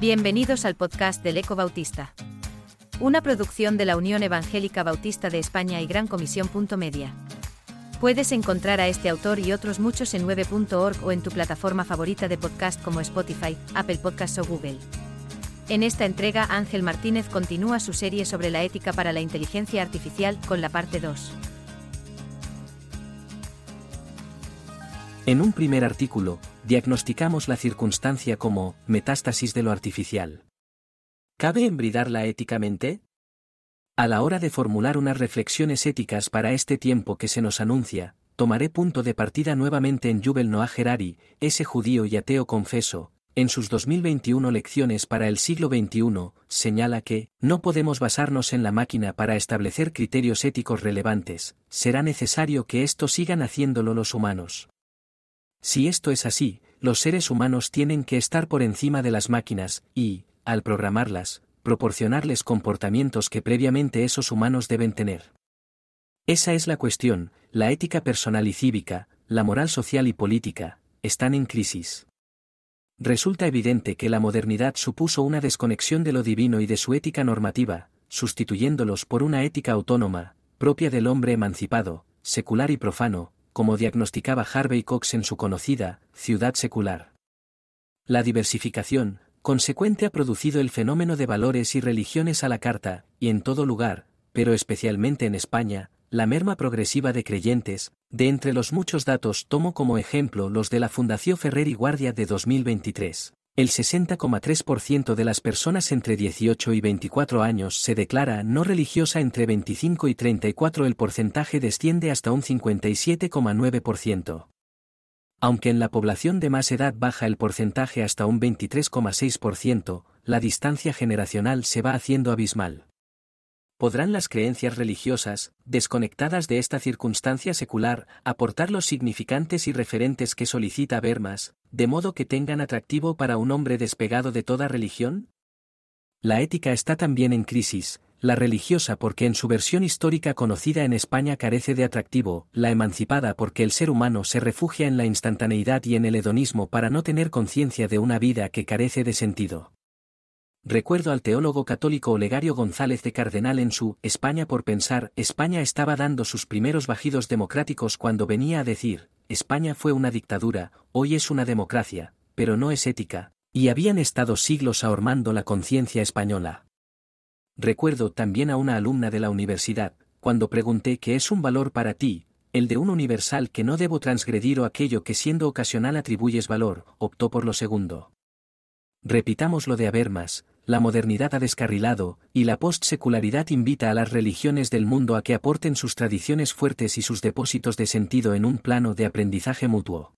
Bienvenidos al podcast del Eco Bautista, una producción de la Unión Evangélica Bautista de España y Gran Comisión media. Puedes encontrar a este autor y otros muchos en 9.org o en tu plataforma favorita de podcast como Spotify, Apple Podcasts o Google. En esta entrega Ángel Martínez continúa su serie sobre la ética para la inteligencia artificial con la parte 2. En un primer artículo, diagnosticamos la circunstancia como metástasis de lo artificial. ¿Cabe embridarla éticamente? A la hora de formular unas reflexiones éticas para este tiempo que se nos anuncia, tomaré punto de partida nuevamente en Yuval Noah Harari, ese judío y ateo confeso. En sus 2021 Lecciones para el siglo XXI, señala que no podemos basarnos en la máquina para establecer criterios éticos relevantes, será necesario que esto sigan haciéndolo los humanos. Si esto es así, los seres humanos tienen que estar por encima de las máquinas y, al programarlas, proporcionarles comportamientos que previamente esos humanos deben tener. Esa es la cuestión, la ética personal y cívica, la moral social y política, están en crisis. Resulta evidente que la modernidad supuso una desconexión de lo divino y de su ética normativa, sustituyéndolos por una ética autónoma, propia del hombre emancipado, secular y profano, como diagnosticaba Harvey Cox en su conocida Ciudad Secular. La diversificación consecuente ha producido el fenómeno de valores y religiones a la carta, y en todo lugar, pero especialmente en España, la merma progresiva de creyentes. De entre los muchos datos tomo como ejemplo los de la Fundación Ferrer y Guardia de 2023. El 60,3% de las personas entre 18 y 24 años se declara no religiosa, entre 25 y 34 el porcentaje desciende hasta un 57,9%. Aunque en la población de más edad baja el porcentaje hasta un 23,6%, la distancia generacional se va haciendo abismal. ¿Podrán las creencias religiosas, desconectadas de esta circunstancia secular, aportar los significantes y referentes que solicita Habermas, de modo que tengan atractivo para un hombre despegado de toda religión? La ética está también en crisis, la religiosa porque en su versión histórica conocida en España carece de atractivo, la emancipada porque el ser humano se refugia en la instantaneidad y en el hedonismo para no tener conciencia de una vida que carece de sentido. Recuerdo al teólogo católico Olegario González de Cardenal en su España por pensar. España estaba dando sus primeros bajidos democráticos cuando venía a decir, España fue una dictadura, hoy es una democracia, pero no es ética, y habían estado siglos ahormando la conciencia española. Recuerdo también a una alumna de la universidad, cuando pregunté qué es un valor para ti, el de un universal que no debo transgredir o aquello que siendo ocasional atribuyes valor, optó por lo segundo. Repitamos lo de Habermas. La modernidad ha descarrilado, y la postsecularidad invita a las religiones del mundo a que aporten sus tradiciones fuertes y sus depósitos de sentido en un plano de aprendizaje mutuo.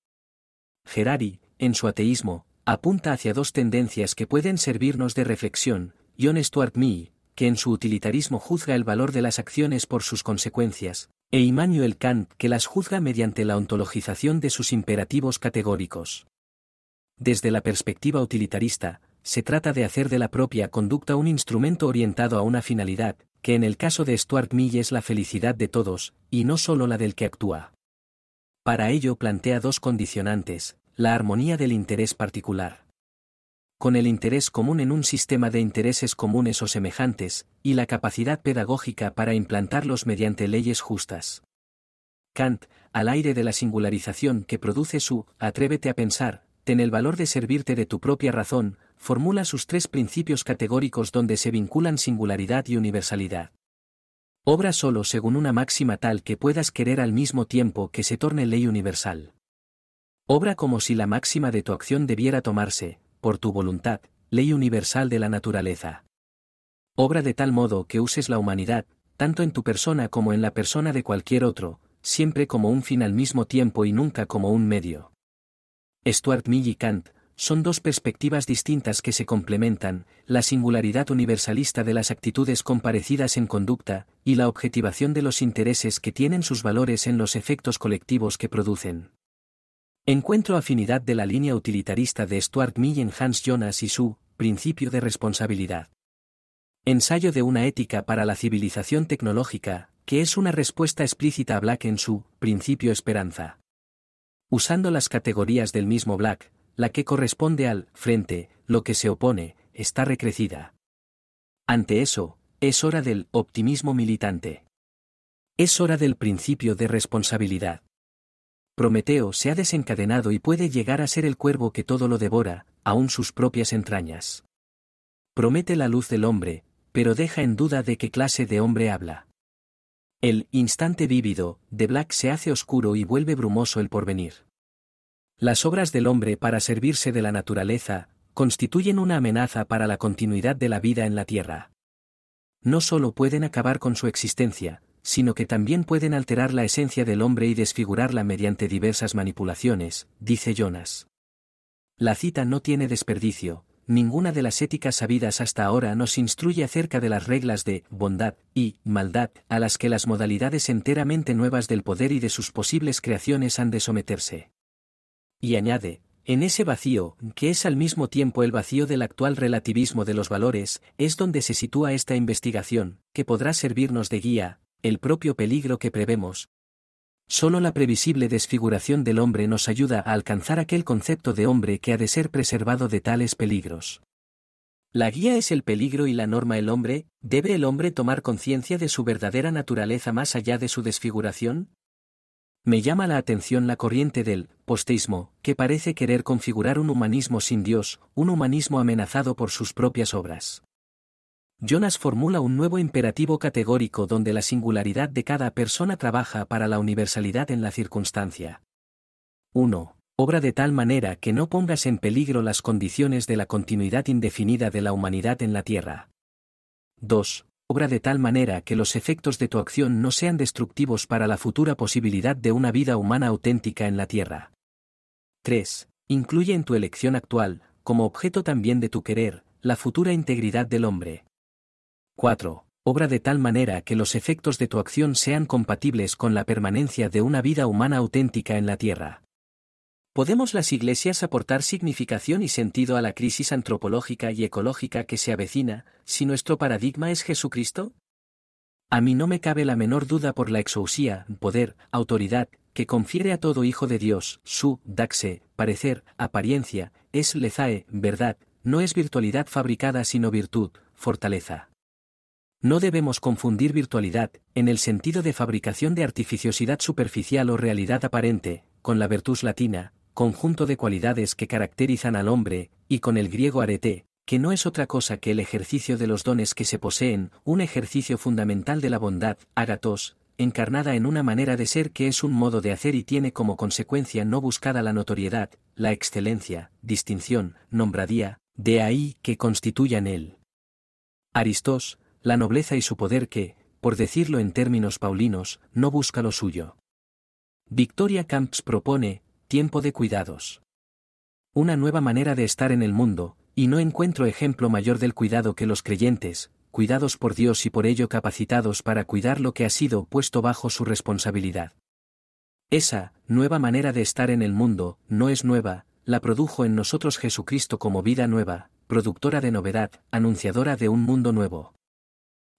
Harari, en su ateísmo, apunta hacia dos tendencias que pueden servirnos de reflexión: John Stuart Mill, que en su utilitarismo juzga el valor de las acciones por sus consecuencias, e Immanuel Kant, que las juzga mediante la ontologización de sus imperativos categóricos. Desde la perspectiva utilitarista, se trata de hacer de la propia conducta un instrumento orientado a una finalidad, que en el caso de Stuart Mill es la felicidad de todos, y no solo la del que actúa. Para ello plantea dos condicionantes: la armonía del interés particular con el interés común en un sistema de intereses comunes o semejantes, y la capacidad pedagógica para implantarlos mediante leyes justas. Kant, al aire de la singularización que produce su «atrévete a pensar», ten el valor de servirte de tu propia razón, formula sus tres principios categóricos donde se vinculan singularidad y universalidad. Obra solo según una máxima tal que puedas querer al mismo tiempo que se torne ley universal. Obra como si la máxima de tu acción debiera tomarse, por tu voluntad, ley universal de la naturaleza. Obra de tal modo que uses la humanidad, tanto en tu persona como en la persona de cualquier otro, siempre como un fin al mismo tiempo y nunca como un medio. Stuart Mill y Kant son dos perspectivas distintas que se complementan: la singularidad universalista de las actitudes comparecidas en conducta, y la objetivación de los intereses que tienen sus valores en los efectos colectivos que producen. Encuentro afinidad de la línea utilitarista de Stuart Mill en Hans Jonas y su principio de responsabilidad. Ensayo de una ética para la civilización tecnológica, que es una respuesta explícita a Black en su principio esperanza. Usando las categorías del mismo Black, la que corresponde al frente, lo que se opone, está recrecida. Ante eso, es hora del optimismo militante. Es hora del principio de responsabilidad. Prometeo se ha desencadenado y puede llegar a ser el cuervo que todo lo devora, aún sus propias entrañas. Promete la luz del hombre, pero deja en duda de qué clase de hombre habla. El instante vívido de Black se hace oscuro y vuelve brumoso el porvenir. Las obras del hombre para servirse de la naturaleza constituyen una amenaza para la continuidad de la vida en la tierra. No solo pueden acabar con su existencia, sino que también pueden alterar la esencia del hombre y desfigurarla mediante diversas manipulaciones, dice Jonas. La cita no tiene desperdicio, ninguna de las éticas sabidas hasta ahora nos instruye acerca de las reglas de bondad y maldad a las que las modalidades enteramente nuevas del poder y de sus posibles creaciones han de someterse. Y añade, en ese vacío, que es al mismo tiempo el vacío del actual relativismo de los valores, es donde se sitúa esta investigación, que podrá servirnos de guía, el propio peligro que prevemos. Solo la previsible desfiguración del hombre nos ayuda a alcanzar aquel concepto de hombre que ha de ser preservado de tales peligros. La guía es el peligro y la norma el hombre. ¿Debe el hombre tomar conciencia de su verdadera naturaleza más allá de su desfiguración? Me llama la atención la corriente del postismo, que parece querer configurar un humanismo sin Dios, un humanismo amenazado por sus propias obras. Jonas formula un nuevo imperativo categórico donde la singularidad de cada persona trabaja para la universalidad en la circunstancia. 1. Obra de tal manera que no pongas en peligro las condiciones de la continuidad indefinida de la humanidad en la Tierra. 2. Obra de tal manera que los efectos de tu acción no sean destructivos para la futura posibilidad de una vida humana auténtica en la Tierra. 3. Incluye en tu elección actual, como objeto también de tu querer, la futura integridad del hombre. 4. Obra de tal manera que los efectos de tu acción sean compatibles con la permanencia de una vida humana auténtica en la Tierra. ¿Podemos las iglesias aportar significación y sentido a la crisis antropológica y ecológica que se avecina, si nuestro paradigma es Jesucristo? A mí no me cabe la menor duda por la exousia, poder, autoridad, que confiere a todo hijo de Dios, su daxe, parecer, apariencia, es lezae, verdad, no es virtualidad fabricada sino virtud, fortaleza. No debemos confundir virtualidad, en el sentido de fabricación de artificiosidad superficial o realidad aparente, con la virtus latina, conjunto de cualidades que caracterizan al hombre, y con el griego arete, que no es otra cosa que el ejercicio de los dones que se poseen, un ejercicio fundamental de la bondad, agatos, encarnada en una manera de ser que es un modo de hacer y tiene como consecuencia no buscada la notoriedad, la excelencia, distinción, nombradía, de ahí que constituyan él. Aristós, la nobleza y su poder que, por decirlo en términos paulinos, no busca lo suyo. Victoria Camps propone, tiempo de cuidados. Una nueva manera de estar en el mundo, y no encuentro ejemplo mayor del cuidado que los creyentes, cuidados por Dios y por ello capacitados para cuidar lo que ha sido puesto bajo su responsabilidad. Esa nueva manera de estar en el mundo no es nueva, la produjo en nosotros Jesucristo como vida nueva, productora de novedad, anunciadora de un mundo nuevo.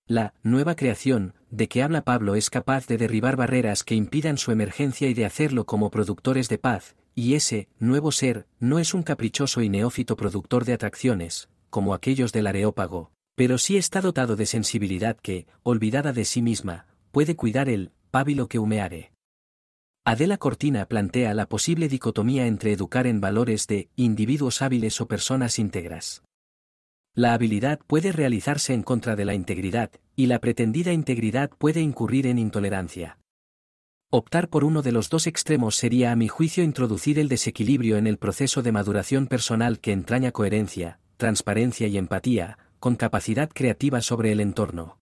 La nueva creación, de que habla Pablo, es capaz de derribar barreras que impidan su emergencia y de hacerlo como productores de paz, y ese nuevo ser no es un caprichoso y neófito productor de atracciones, como aquellos del Areópago, pero sí está dotado de sensibilidad que, olvidada de sí misma, puede cuidar el pábilo que humeare. Adela Cortina plantea la posible dicotomía entre educar en valores de individuos hábiles o personas íntegras. La habilidad puede realizarse en contra de la integridad, y la pretendida integridad puede incurrir en intolerancia. Optar por uno de los dos extremos sería, a mi juicio, introducir el desequilibrio en el proceso de maduración personal que entraña coherencia, transparencia y empatía, con capacidad creativa sobre el entorno.